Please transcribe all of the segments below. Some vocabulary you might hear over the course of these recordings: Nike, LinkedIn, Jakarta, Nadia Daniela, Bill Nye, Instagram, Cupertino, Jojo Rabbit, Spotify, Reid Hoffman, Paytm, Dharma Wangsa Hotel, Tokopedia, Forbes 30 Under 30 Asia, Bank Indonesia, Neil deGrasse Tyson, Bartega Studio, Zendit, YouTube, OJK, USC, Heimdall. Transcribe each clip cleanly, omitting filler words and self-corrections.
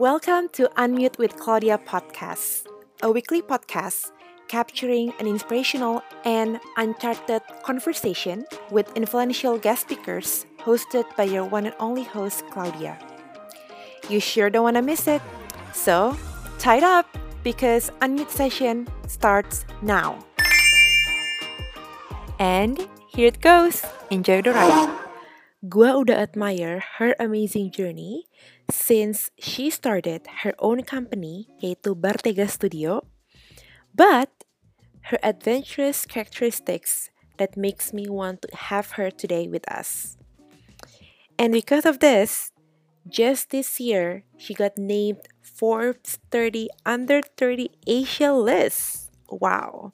Welcome to Unmute with Claudia podcast, a weekly podcast capturing an inspirational and uncharted conversation with influential guest speakers hosted by your one and only host, Claudia. You sure don't want to miss it. So, tie it up because Unmute session starts now. And here it goes. Enjoy the ride. Gua udah admire her amazing journey since she started her own company, yaitu Bartega Studio. But her adventurous characteristics that makes me want to have her today with us. And because of this, just this year, she got named Forbes 30 Under 30 Asia list. Wow.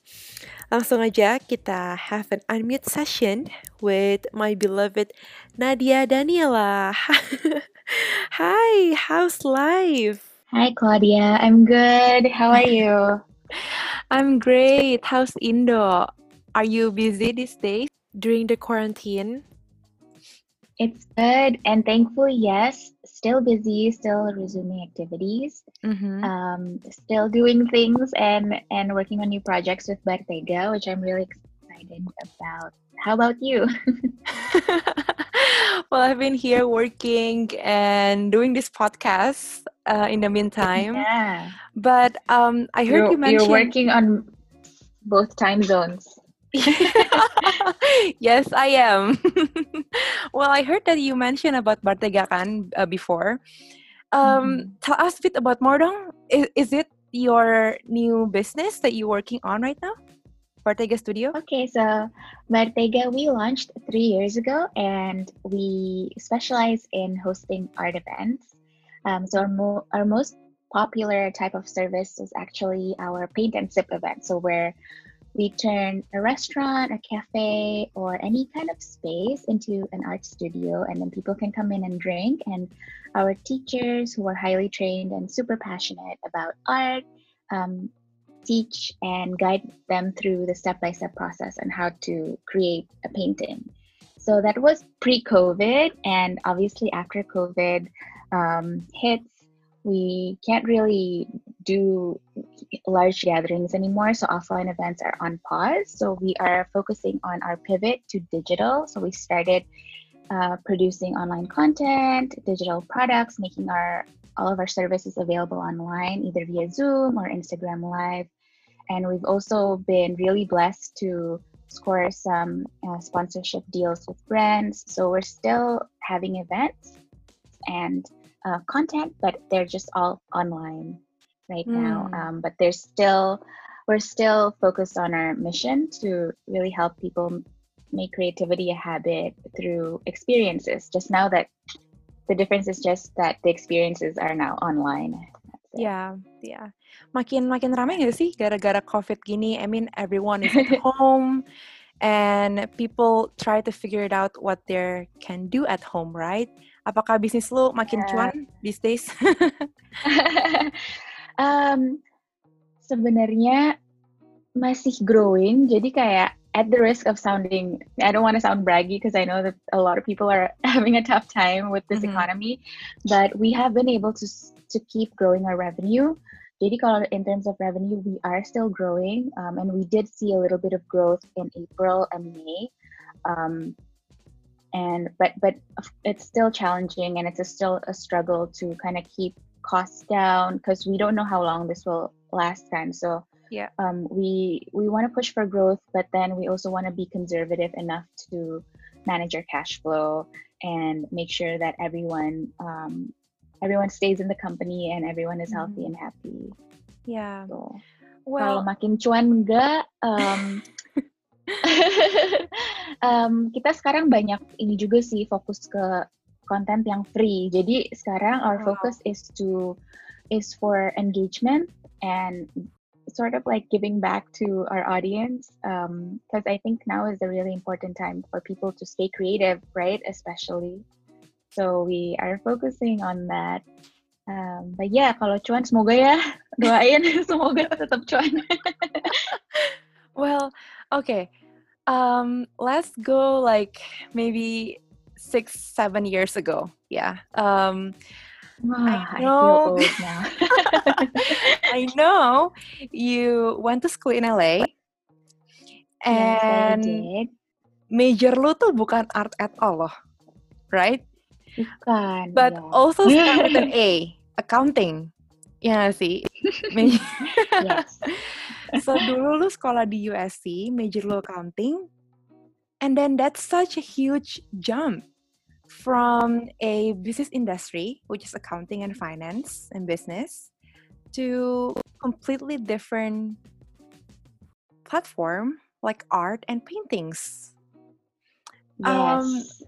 Langsung aja kita have an unmute session with my beloved Nadia Daniela. Hi, how's life? Hi Claudia, I'm good. How are you? I'm great. How's Indo? Are you busy these days during the quarantine? It's good and thankfully, yes. Still busy, still resuming activities, still doing things and working on new projects with Bartega, which I'm really excited about. How about you? Well, I've been here working and doing this podcast in the meantime. Yeah. But I heard you mention... You're working on both time zones. Yes, I am. Well, I heard that you mentioned about Bartega kan before. Tell us a bit about more dong. Is it your new business that you're working on right now? Bartega Studio? Okay, so Bartega, we launched 3 years ago and we specialize in hosting art events. So our most popular type of service is actually our paint and sip event. So where we turn a restaurant, a cafe, or any kind of space into an art studio, and then people can come in and drink. And our teachers, who are highly trained and super passionate about art, teach and guide them through the step-by-step process on how to create a painting. So that was pre-COVID, and obviously after COVID hits, we can't really do large gatherings anymore, so offline events are on pause. So we are focusing on our pivot to digital. So we started producing online content, digital products, making all of our services available online, either via Zoom or Instagram Live. And we've also been really blessed to score some sponsorship deals with brands. So we're still having events and content, but they're just all online right now. But we're still focused on our mission to really help people make creativity a habit through experiences. Just now that the difference is just that the experiences are now online. Yeah. Makin ramai nggak sih gara-gara COVID gini? I mean, everyone is at home and people try to figure it out what they can do at home, right? Apakah bisnis lo makin cuan these days? Sebenarnya masih growing, jadi kayak at the risk of sounding, I don't want to sound braggy because I know that a lot of people are having a tough time with this economy, but we have been able to keep growing our revenue. Jadi kalau in terms of revenue, we are still growing, and we did see a little bit of growth in April and May. But it's still challenging and it's still a struggle to kind of keep costs down because we don't know how long this will last time. So we want to push for growth, but then we also want to be conservative enough to manage our cash flow and make sure that everyone stays in the company and everyone is healthy and happy. Yeah. So, well, kalau makin cuan enggak. Kita sekarang banyak ini juga sih fokus ke konten yang free. Jadi sekarang our focus is for engagement and sort of like giving back to our audience, because I think now is a really important time for people to stay creative, right? Especially. So we are focusing on that. But yeah, kalau cuan semoga ya, doain semoga tetap cuan. Well, okay. Let's go like maybe 6-7 years ago. Yeah. Wow, I know. I feel old now. I know you went to school in LA. And yes, I did. Major lu tuh bukan art at all loh, right? Bukan. But yeah, also start with an A, accounting. Ya gak sih? Yes. So dulu lu sekolah di USC, major lu accounting. And then that's such a huge jump from a business industry, which is accounting and finance and business, to completely different platform like art and paintings. Yes.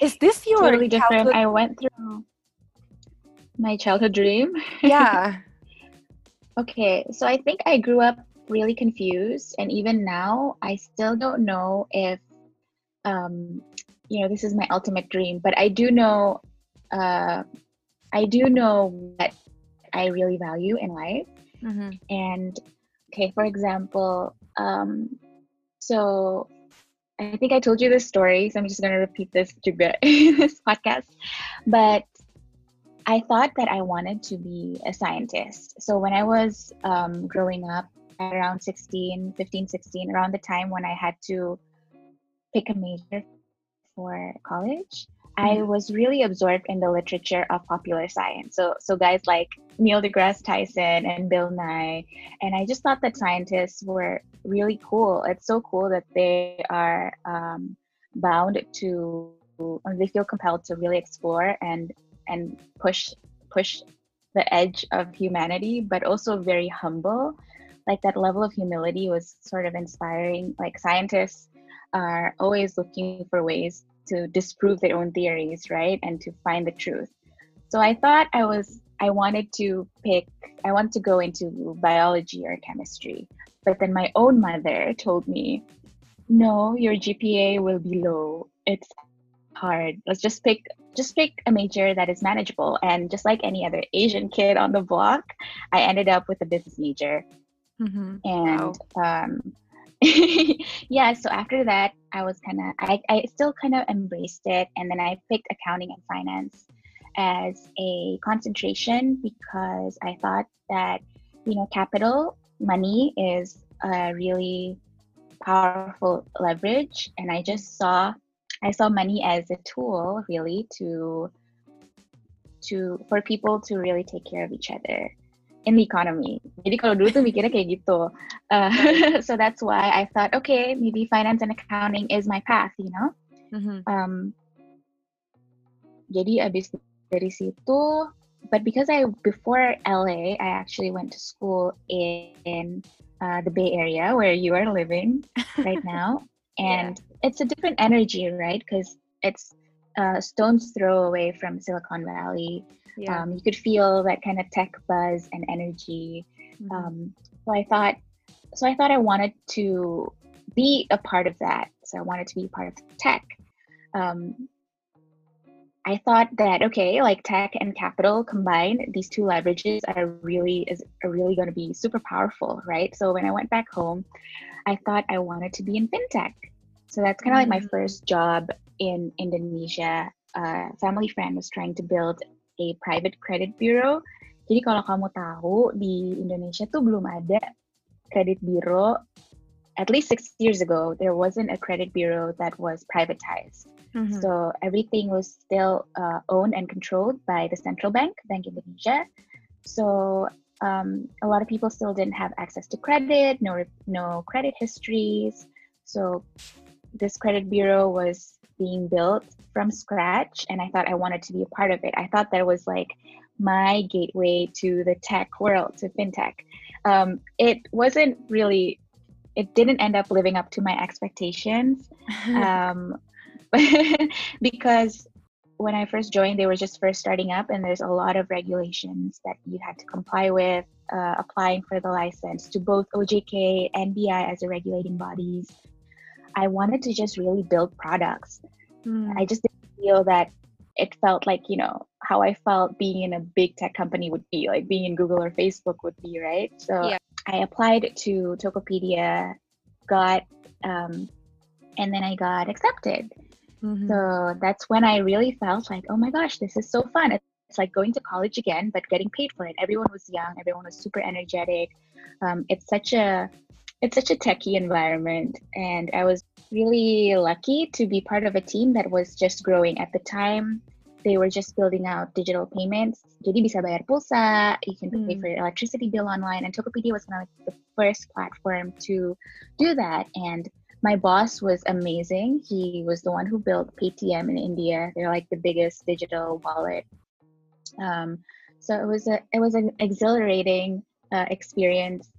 Is this your totally childhood? Different? I went through my childhood dream. Yeah. Okay, so I think I grew up really confused, and even now I still don't know if this is my ultimate dream, but I do know what I really value in life. Mm-hmm. And okay, for example, so I think I told you this story, so I'm just going to repeat this juga in this podcast. But I thought that I wanted to be a scientist. So when I was growing up, around 15, 16, around the time when I had to pick a major for college, I was really absorbed in the literature of popular science. So guys like Neil deGrasse Tyson and Bill Nye, and I just thought that scientists were really cool. It's so cool that they are bound to, and they feel compelled to really explore and push the edge of humanity, but also very humble. Like that level of humility was sort of inspiring. Like scientists are always looking for ways to disprove their own theories, right? And to find the truth. So I thought I wanted to go into biology or chemistry. But then my own mother told me, no, your GPA will be low. It's hard. Let's just pick a major that is manageable. And just like any other Asian kid on the block, I ended up with a business major. Mm-hmm. And wow. Yeah, so after that I was I still kind of embraced it, and then I picked accounting and finance as a concentration because I thought that capital, money, is a really powerful leverage, and I saw money as a tool really for people to really take care of each other in the economy. Jadi kalau dulu tuh mikirnya kayak gitu. So that's why I thought, okay, maybe finance and accounting is my path, Mm-hmm. Jadi abis dari situ, but because before LA, I actually went to school in the Bay Area where you are living right now, and yeah, it's a different energy, right? Because it's a stone's throw away from Silicon Valley. Yeah. You could feel that kind of tech buzz and energy. Mm-hmm. So I thought I wanted to be a part of that. So I wanted to be part of tech. I thought that, okay, like tech and capital combined, these two leverages are really going to be super powerful, right? So when I went back home, I thought I wanted to be in fintech. So that's kind of like my first job in Indonesia. A family friend was trying to build a private credit bureau. Jadi kalau kamu tahu di Indonesia tuh belum ada credit bureau. At least 6 years ago, there wasn't a credit bureau that was privatized. Mm-hmm. So everything was still owned and controlled by the central bank, Bank Indonesia. So a lot of people still didn't have access to credit, no credit histories. So this credit bureau was being built from scratch, and I thought I wanted to be a part of it. I thought that was like my gateway to the tech world, to fintech. It didn't end up living up to my expectations, because when I first joined, they were just first starting up, and there's a lot of regulations that you had to comply with, applying for the license to both OJK and BI as the regulating bodies. I wanted to just really build products. Mm. I just didn't feel that it felt like, how I felt being in a big tech company would be, like being in Google or Facebook would be, right? So yeah. I applied to Tokopedia, and then I got accepted. Mm-hmm. So that's when I really felt like, oh my gosh, this is so fun. It's like going to college again, but getting paid for it. Everyone was young. Everyone was super energetic. It's such a techie environment. And I was really lucky to be part of a team that was just growing. At the time, they were just building out digital payments. Jadi bisa bayar pulsa, you can pay for your electricity bill online. And Tokopedia was kind of like the first platform to do that. And my boss was amazing. He was the one who built Paytm in India. They're like the biggest digital wallet. So it was an exhilarating experience,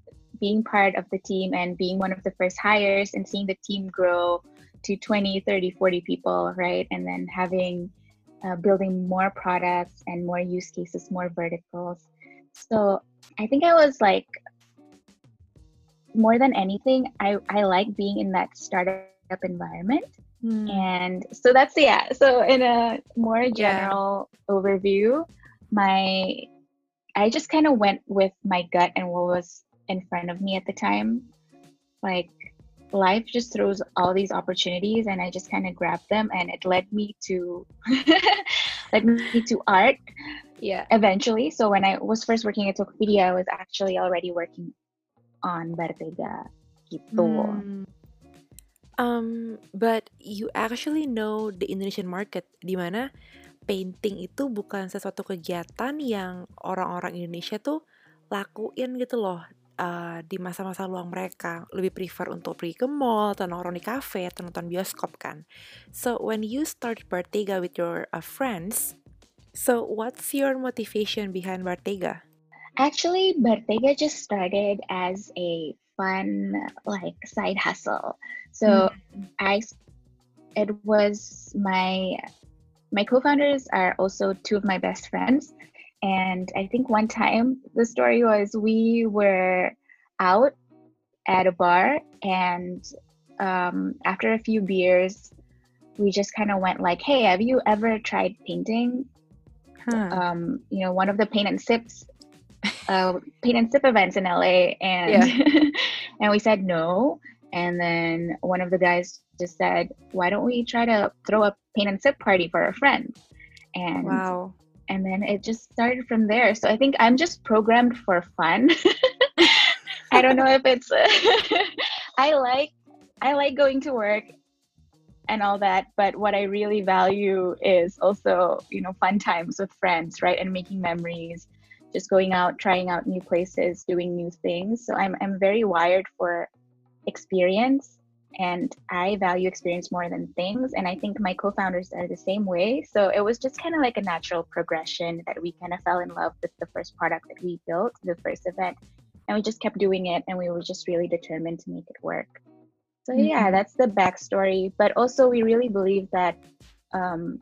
being part of the team and being one of the first hires and seeing the team grow to 20, 30, 40 people, right? And then having building more products and more use cases, more verticals. So I think I was like, more than anything, I like being in that startup environment. And so that's, yeah. So in a more general overview, I just kind of went with my gut and what was in front of me at the time. Like, life just throws all these opportunities and I just kind of grabbed them, and it led me to art eventually. So when I was first working at Tokopedia, I was actually already working on Bartega gitu. But you actually know the Indonesian market, di mana painting itu bukan sesuatu kegiatan yang orang-orang Indonesia tuh lakuin gitu loh. Di masa-masa luang mereka lebih prefer untuk pergi ke mall atau nongkrong di kafe atau nonton bioskop kan. So when you start Bartega with your friends, so what's your motivation behind Bartega? Actually, Bartega just started as a fun like side hustle. So my co-founders are also two of my best friends. And I think one time, the story was, we were out at a bar, and after a few beers, we just kind of went like, hey, have you ever tried painting? One of the paint and sip events in LA. And we said no. And then one of the guys just said, why don't we try to throw a paint and sip party for our friends? And wow. And then it just started from there. So I think I'm just programmed for fun. I don't know if it's... I like going to work and all that. But what I really value is also, fun times with friends, right? And making memories. Just going out, trying out new places, doing new things. So I'm very wired for experience. And I value experience more than things. And I think my co-founders are the same way. So it was just kind of like a natural progression that we kind of fell in love with the first product that we built, the first event. And we just kept doing it. And we were just really determined to make it work. So yeah, that's the backstory. But also we really believe that all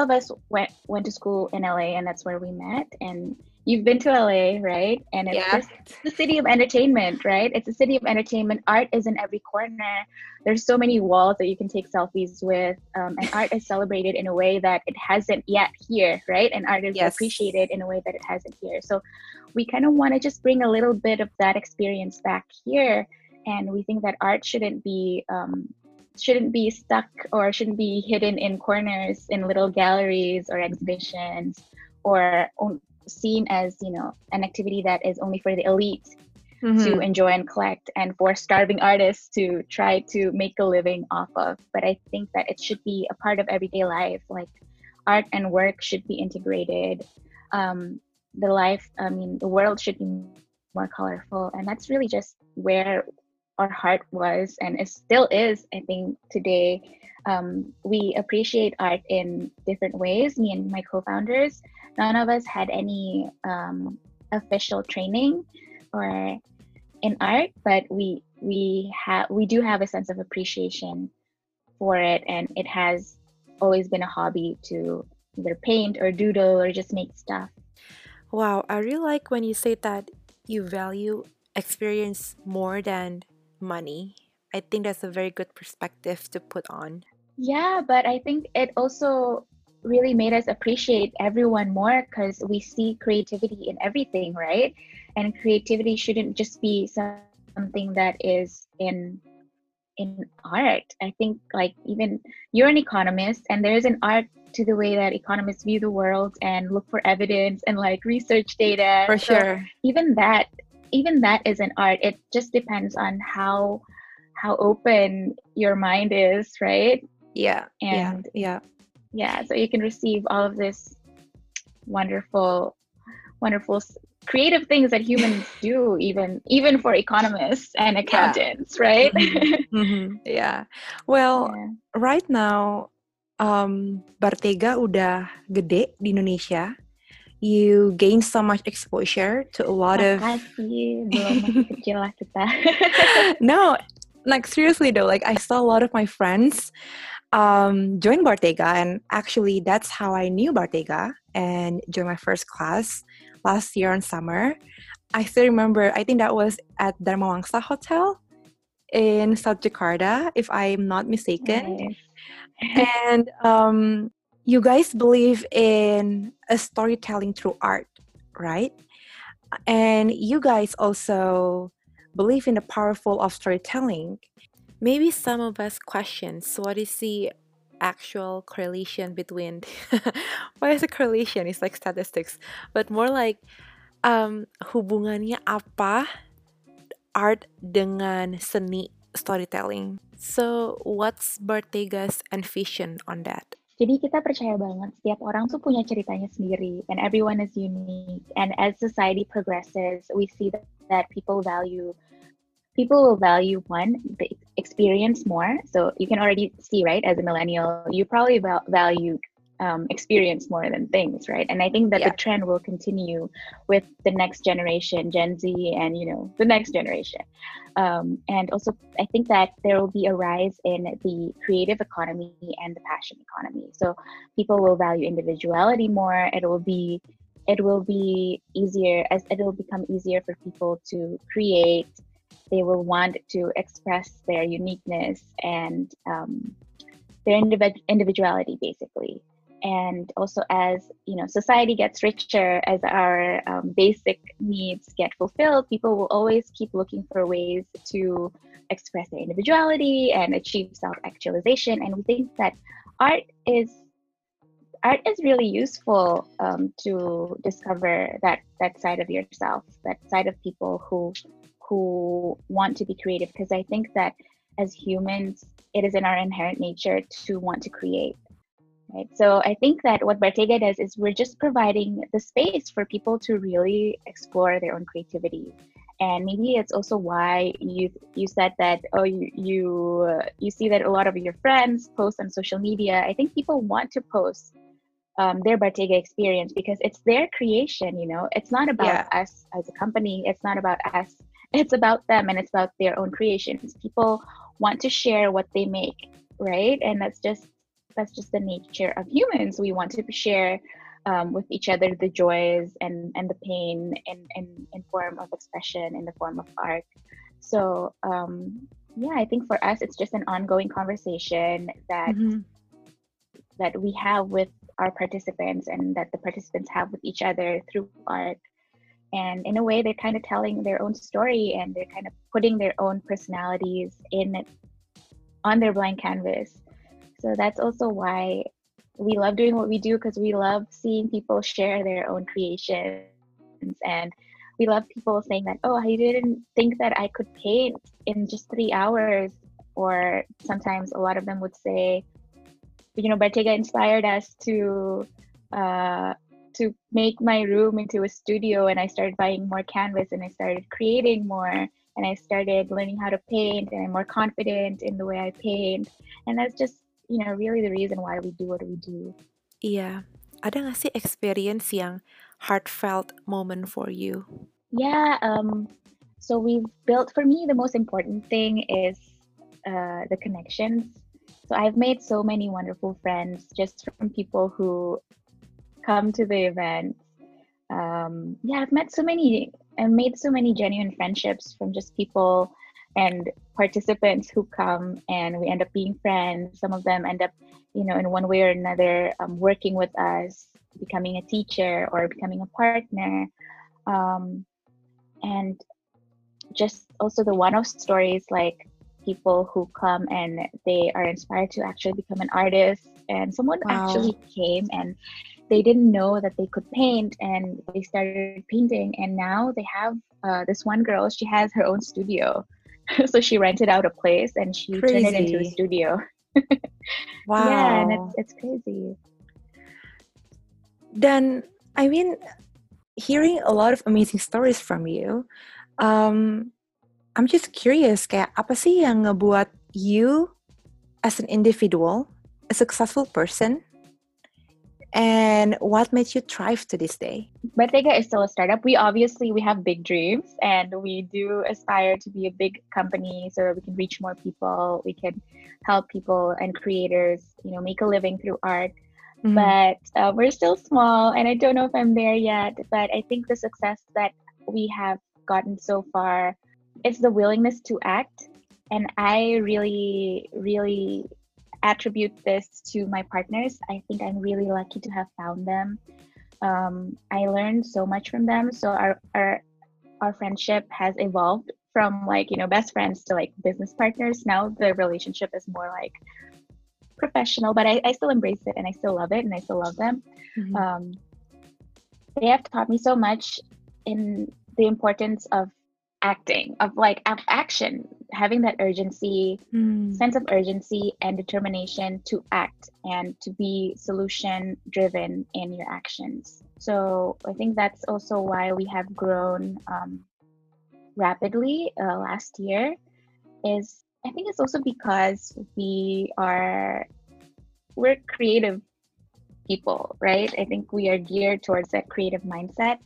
of us went to school in LA, and that's where we met. And you've been to LA, right? And it's just the city of entertainment, right? It's a city of entertainment. Art is in every corner. There's so many walls that you can take selfies with. And art is celebrated in a way that it hasn't yet here, right? And art is appreciated in a way that it hasn't here. So we kind of want to just bring a little bit of that experience back here. And we think that art shouldn't be stuck or shouldn't be hidden in corners, in little galleries or exhibitions, or seen as an activity that is only for the elite to enjoy and collect, and for starving artists to try to make a living off of. But I think that it should be a part of everyday life. Like, art and work should be integrated. The world should be more colorful, and that's really just where our heart was, and it still is, I think, today. We appreciate art in different ways. Me and my co-founders, none of us had any official training or in art, but we do have a sense of appreciation for it, and it has always been a hobby to either paint or doodle or just make stuff. Wow, I really like when you say that you value experience more than money. I think that's a very good perspective to put on. Yeah, but I think it also really made us appreciate everyone more, because we see creativity in everything, right? And creativity shouldn't just be something that is in in art. I think like even you're an economist, and there is an art to the way that economists view the world and look for evidence and like research data. For sure. So even that is an art. It just depends on how open your mind is, right? Yeah. And yeah. So you can receive all of this wonderful creative things that humans do, even for economists and accountants, right? Mm-hmm. Mm-hmm. Yeah. Well, right now, Bartega udah gede di Indonesia. You gain so much exposure to a lot Makasih. Belum masih kecil lah kita. No, like seriously though, like I saw a lot of my friends join Bartega, and actually that's how I knew Bartega and joined my first class last year in summer. I still remember, I think that was at Dharma Wangsa Hotel in South Jakarta, if I'm not mistaken. Nice. And you guys believe in a storytelling through art, right? And you guys also believe in the powerful of storytelling. Maybe some of us question, what is the actual correlation between what is a correlation? It's like statistics, but more like hubungannya apa art dengan seni storytelling. So what's Bartega's envision on that? Jadi kita percaya banget setiap orang tuh punya ceritanya sendiri, and everyone is unique, and as society progresses we see that people will value one, the experience more. So you can already see, right, as a millennial, you probably value experience more than things, right? And I think that the trend will continue with the next generation, Gen Z, and the next generation. And also, I think that there will be a rise in the creative economy and the passion economy. So people will value individuality more. It will become easier for people to create. They will want to express their uniqueness and their individuality, basically. And also, as society gets richer, as our basic needs get fulfilled, people will always keep looking for ways to express their individuality and achieve self-actualization. And we think that art is really useful to discover that side of yourself, that side of people who want to be creative, because I think that as humans, it is in our inherent nature to want to create, right? So I think that what Bartega does is we're just providing the space for people to really explore their own creativity. And maybe it's also why you said that, you see that a lot of your friends post on social media. I think people want to post their Bartega experience because it's their creation, It's not about us as a company. It's not about us. It's about them, and it's about their own creations. People want to share what they make, right? And that's just the nature of humans. We want to share with each other the joys and the pain in form of expression, in the form of art. So I think for us it's just an ongoing conversation that we have with our participants, and that the participants have with each other through art. And in a way, they're kind of telling their own story, and they're kind of putting their own personalities on their blank canvas. So that's also why we love doing what we do, because we love seeing people share their own creations. And we love people saying that, oh, I didn't think that I could paint in just 3 hours. Or sometimes a lot of them would say, Bartega inspired us to make my room into a studio, and I started buying more canvas, and I started creating more, and I started learning how to paint, and I'm more confident in the way I paint. And that's just, really the reason why we do what we do. Iya, ada gak sih experience yang heartfelt moment for you? Yeah, so we've built, for me, the most important thing is the connections. So I've made so many wonderful friends just from people who come to the event. I've met so many and made so many genuine friendships from just people and participants who come, and we end up being friends. Some of them end up, in one way or another, working with us, becoming a teacher or becoming a partner. And just also the one-off stories, like people who come and they are inspired to actually become an artist. And someone actually came and they didn't know that they could paint, and they started painting. And now they have this one girl, she has her own studio. So she rented out a place and she turned it into a studio. Wow. Yeah, and it's crazy. Then, I mean, hearing a lot of amazing stories from you, I'm just curious, kayak apa sih yang ngebuat you as an individual, a successful person, and what made you thrive to this day? Bartega is still a startup. We have big dreams, and we do aspire to be a big company so that we can reach more people, we can help people and creators, you know, make a living through art. Mm-hmm. But we're still small, and I don't know if I'm there yet, but I think the success that we have gotten so far, it's the willingness to act. And I really, really attribute this to my partners. I think I'm really lucky to have found them. I learned so much from them. So our friendship has evolved from, like, you know, best friends to like business partners. Now the relationship is more like professional, but I still embrace it, and I still love it, and I still love them. Mm-hmm. They have taught me so much in the importance of acting, of like action, having that urgency, sense of urgency and determination to act and to be solution driven in your actions. So I think that's also why we have grown rapidly last year. I think it's also because we're creative people, right? I think we are geared towards that creative mindset.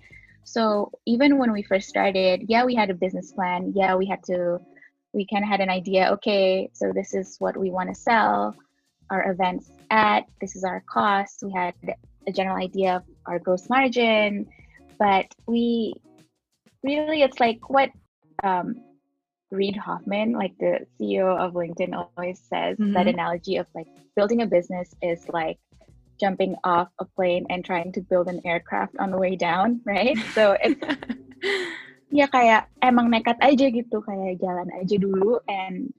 So even when we first started, we had a business plan. We kind of had an idea. Okay, so this is what we want to sell our events at. This is our cost. We had a general idea of our gross margin, but we really, it's like what Reid Hoffman, like the CEO of LinkedIn, always says, that analogy of like building a business is like jumping off a plane and trying to build an aircraft on the way down, right? So it's ya kayak emang nekat aja gitu, kayak jalan aja dulu, and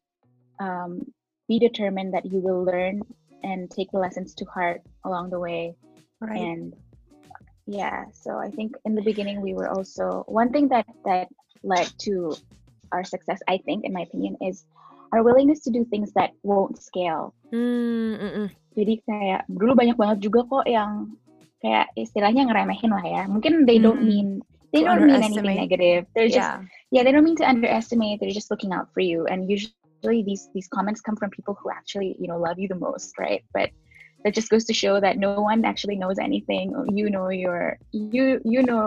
be determined that you will learn and take the lessons to heart along the way. Right. And yeah, so I think in the beginning we were also, one thing that led to our success, I think, in my opinion, is our willingness to do things that won't scale. Jadi kayak dulu banyak banget juga kok yang kayak istilahnya ngeremehin lah ya. Mungkin they don't mean anything negative. They're just they don't mean to underestimate. They're just looking out for you. And usually these comments come from people who actually, you know, love you the most, right? But that just goes to show that no one actually knows anything. You are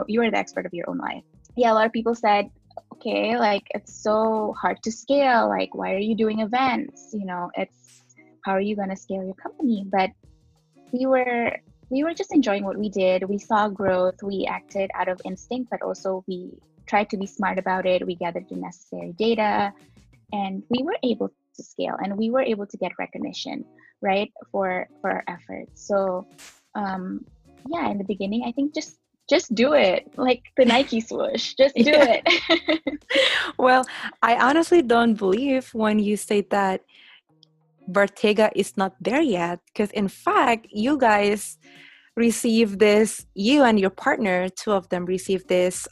the expert of your own life. Yeah, a lot of people said, okay, like it's so hard to scale, like why are you doing events, you know, it's how are you going to scale your company? But we were just enjoying what we did. We saw growth, we acted out of instinct, but also we tried to be smart about it. We gathered the necessary data, and we were able to scale, and we were able to get recognition, right, for our efforts. So in the beginning, I think just do it, like the Nike swoosh. Just do it. Well, I honestly don't believe when you say that Bartega is not there yet, because in fact, you guys received this, you and your partner, two of them received this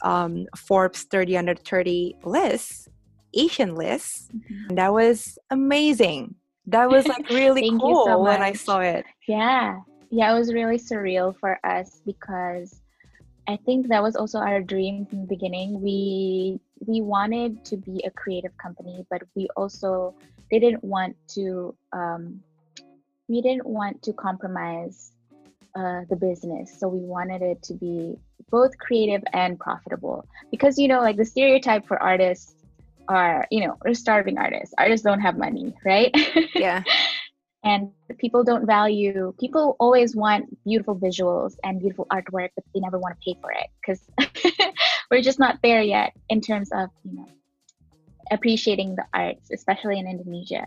Forbes 30 Under 30 list, Asian list. Mm-hmm. And that was amazing. That was like really cool so when I saw it. Yeah. Yeah, it was really surreal for us because I think that was also our dream from the beginning. We wanted to be a creative company, but we didn't want to compromise the business. So we wanted it to be both creative and profitable, because, you know, like the stereotype for artists are, you know, we're starving artists. Artists don't have money, right? Yeah. And people always want beautiful visuals and beautiful artwork, but they never want to pay for it because we're just not there yet in terms of, you know, appreciating the arts, especially in Indonesia.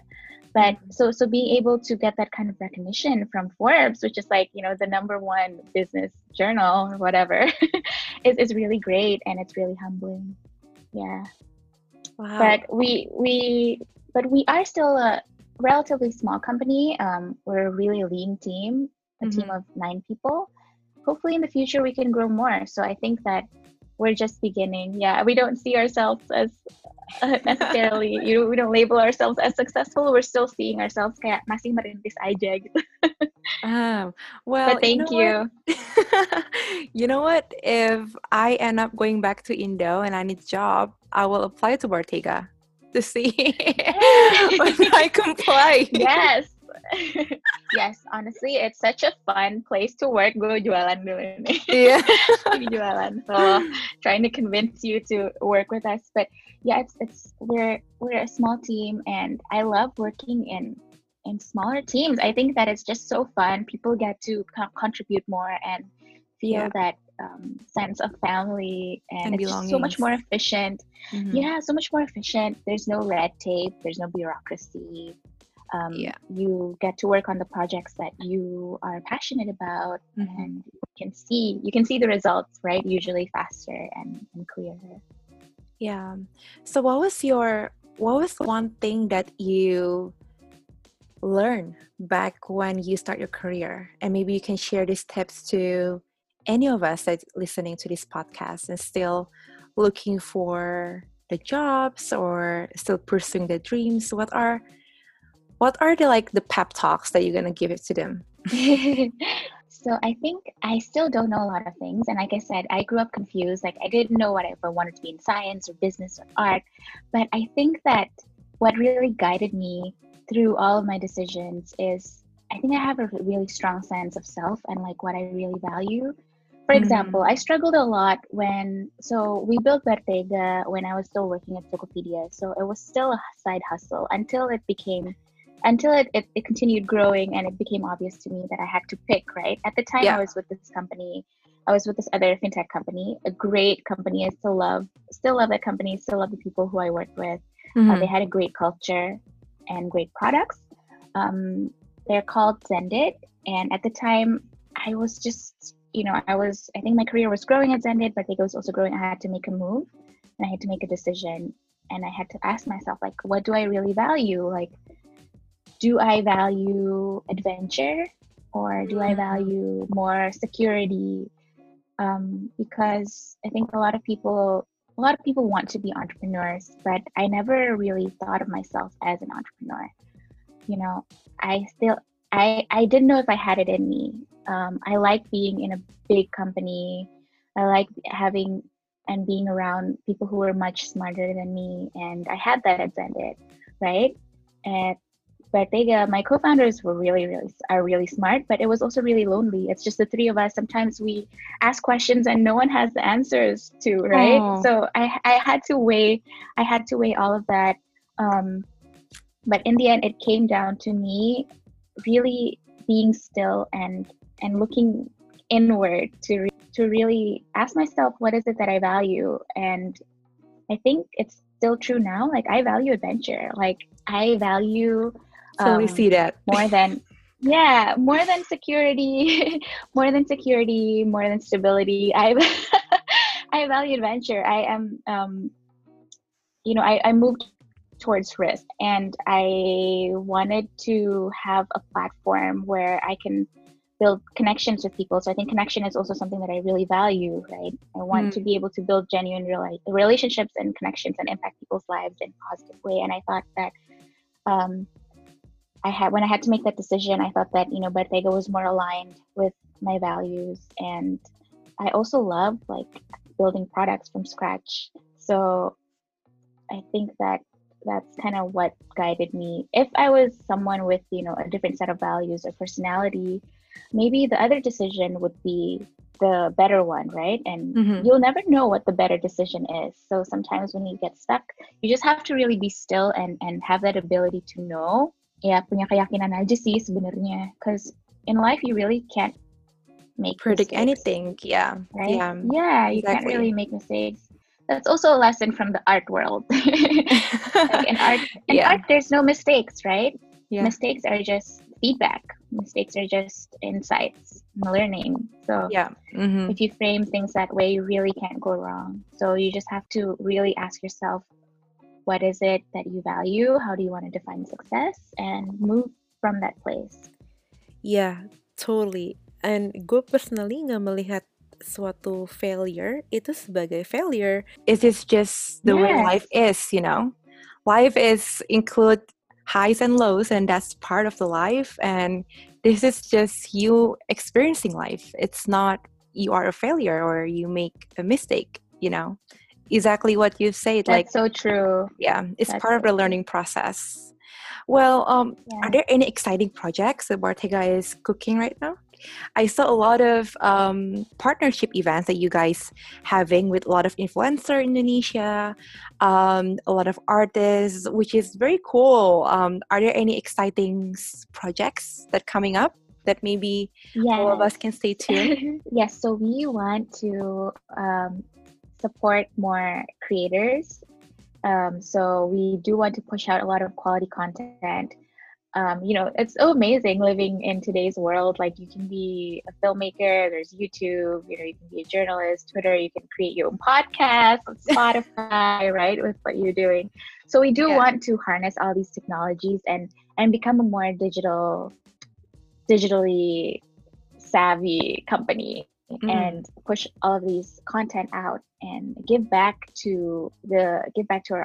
But so being able to get that kind of recognition from Forbes, which is like, you know, the number one business journal or whatever, is really great, and it's really humbling. Yeah. Wow. But we But we are still a relatively small company. We're a really lean team, a team of 9 people. Hopefully in the future we can grow more. So I think that we're just beginning. Yeah, we don't see ourselves as necessarily, we don't label ourselves as successful. We're still seeing ourselves kayak masih merintis aja gitu. Well, but thank you. You know what? If I end up going back to Indo and I need a job, I will apply to Bartega to see when I comply. Yes. Yes, honestly, it's such a fun place to work. Gue jualan dulu nih. Yeah. Jualan. So trying to convince you to work with us, but yeah, it's we're a small team, and I love working in smaller teams. I think that it's just so fun. People get to contribute more and feel that sense of family and it's so much more efficient. Yeah, so much more efficient. There's no red tape. There's no bureaucracy. You get to work on the projects that you are passionate about, and you can see the results, right? Usually faster and clearer. Yeah. So what was one thing that you learned back when you start your career? And maybe you can share these tips to any of us that's listening to this podcast and still looking for the jobs or still pursuing their dreams. What are the pep talks that you're going to give it to them? So I think I still don't know a lot of things. And like I said, I grew up confused. I didn't know what I ever wanted to be in science or business or art. But I think that what really guided me through all of my decisions is I think I have a really strong sense of self and what I really value. For example, I struggled a lot so we built Bartega when I was still working at Tokopedia. So it was still a side hustle until it continued growing and it became obvious to me that I had to pick, right? At the time, I was with this other fintech company, a great company. I still love that company, still love the people who I worked with. They had a great culture and great products. They're called Zendit. And at the time, I was just, I think my career was growing at Zendit, but it was also growing. I had to make a move and I had to make a decision. And I had to ask myself, what do I really value? Do I value adventure or do I value more security? Because I think a lot of people want to be entrepreneurs, but I never really thought of myself as an entrepreneur. I didn't know if I had it in me. I like being in a big company. I like having and being around people who were much smarter than me, and I had that at Zendit, right? And Bartega, my co-founders were really smart, but it was also really lonely. It's just the three of us. Sometimes we ask questions and no one has the answers to, right? Oh. So I had to weigh all of that. But in the end, it came down to me really being still and looking inward to really ask myself, what is it that I value? And I think it's still true now. I value adventure. I value we see that more than security, more than stability. I value adventure. I am, I moved towards risk, and I wanted to have a platform where I can build connections with people. So I think connection is also something that I really value, right? I want to be able to build genuine relationships and connections and impact people's lives in a positive way. And I thought that, when I had to make that decision, I thought that, Bartega was more aligned with my values. And I also love building products from scratch. So I think that that's kind of what guided me. If I was someone with, a different set of values or personality, maybe the other decision would be the better one, right? And you'll never know what the better decision is. So sometimes when you get stuck, you just have to really be still and have that ability to know. Yeah, punya keyakinan aja sih sebenarnya. Because in life, you really can't predict anything. Yeah, right? Yeah, you can't really make mistakes. That's also a lesson from the art world. In art, there's no mistakes, right? Yeah. Mistakes are just feedback. Mistakes are just insights and learning. So if you frame things that way, you really can't go wrong. So you just have to really ask yourself, what is it that you value, how do you want to define success, and move from that place. Yeah, totally. And gue personally nggak melihat suatu failure itu sebagai failure. It is just the way life is, you know. Life is include highs and lows, and that's part of the life. And this is just you experiencing life. It's not you are a failure or you make a mistake, you know. Exactly what you said. That's like, so true. Yeah, it's that's part of the learning process. Well, are there any exciting projects that Bartega is cooking right now? I saw a lot of partnership events that you guys having with a lot of influencer in Indonesia, a lot of artists, which is very cool. Are there any exciting projects that coming up that maybe all of us can stay tuned? Yes, so we want to support more creators. So we do want to push out a lot of quality content. You know, it's so amazing living in today's world. Like, you can be a filmmaker, there's YouTube, you know, you can be a journalist, Twitter, you can create your own podcast, Spotify, right, with what you're doing. So we do want to harness all these technologies and become a more digitally savvy company and push all of these content out and give back to our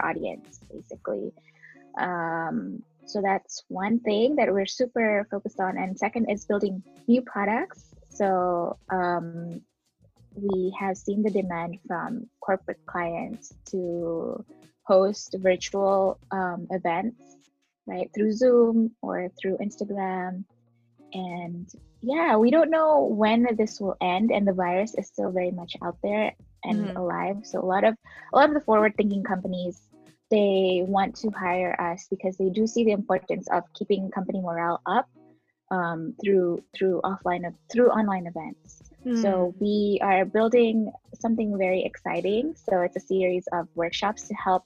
audience, basically. So that's one thing that we're super focused on. And second is building new products. So we have seen the demand from corporate clients to host virtual events, right, through Zoom or through Instagram. And yeah, we don't know when this will end, and the virus is still very much out there and alive. So a lot of the forward-thinking companies, they want to hire us because they do see the importance of keeping company morale up through online events. So we are building something very exciting. So it's a series of workshops to help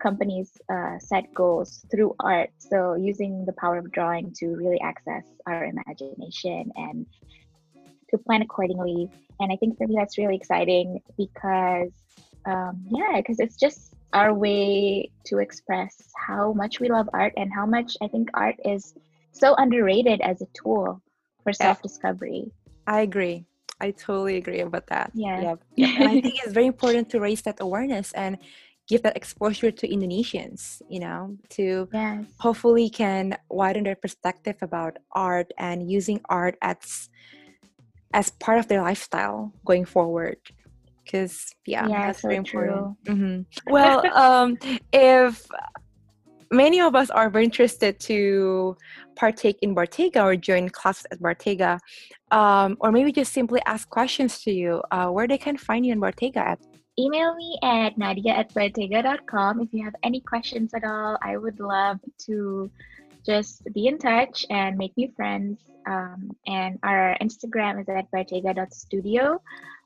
companies set goals through art. So using the power of drawing to really access our imagination and to plan accordingly. And I think for me that's really exciting because because it's just our way to express how much we love art and how much I think art is so underrated as a tool for self-discovery. I agree. I totally agree about that. Yeah. Yep. And I think it's very important to raise that awareness and give that exposure to Indonesians, you know, to hopefully can widen their perspective about art and using art as part of their lifestyle going forward. Because that's so very important. Mm-hmm. Well, if many of us are very interested to partake in Bartega or join classes at Bartega, or maybe just simply ask questions to you, where they can find you in Bartega at? Email me at nadia@bartega.com if you have any questions at all. I would love to just be in touch and make new friends. And our Instagram is at bartega.studio.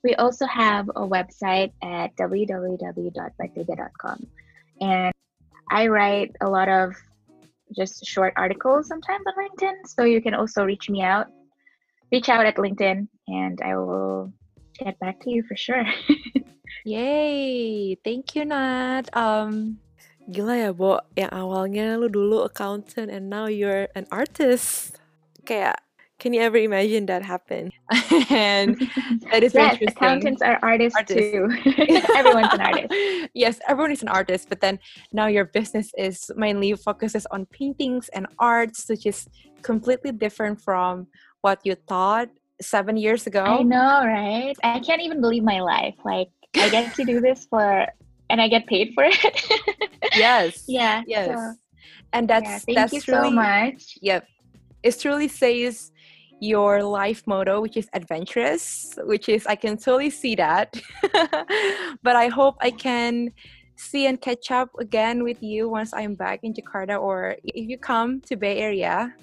We also have a website at www.bartega.com. And I write a lot of just short articles sometimes on LinkedIn. So you can also reach out at LinkedIn, and I will get back to you for sure. Yay, thank you, Nat. Gila ya, Bo, yang awalnya lu dulu accountant and now you're an artist. Kayak, can you ever imagine that happen? And that is interesting. Yes, accountants are artists. Too. Everyone's an artist. Yes, everyone is an artist, but then now your business is mainly focuses on paintings and arts, which is completely different from what you thought 7 years ago. I know, right? I can't even believe my life. Like, I get to do this and I get paid for it. Yes. Yeah. Yes. So, and that's you really, so much. Yep. It truly says your life motto, which is adventurous, which is, I can totally see that. But I hope I can see and catch up again with you once I'm back in Jakarta, or if you come to Bay Area.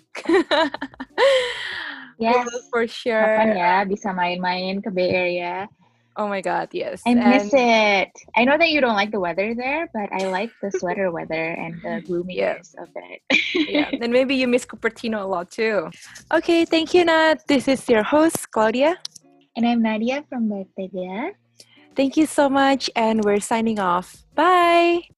Yeah. For sure. Kapan ya bisa main-main ke Bay Area. Oh my God, yes. I miss it. I know that you don't like the weather there, but I like the sweater weather and the gloominess of it. Yeah, and maybe you miss Cupertino a lot too. Okay, thank you, Nat. This is your host, Claudia. And I'm Nadia from Bartega. Thank you so much, and we're signing off. Bye!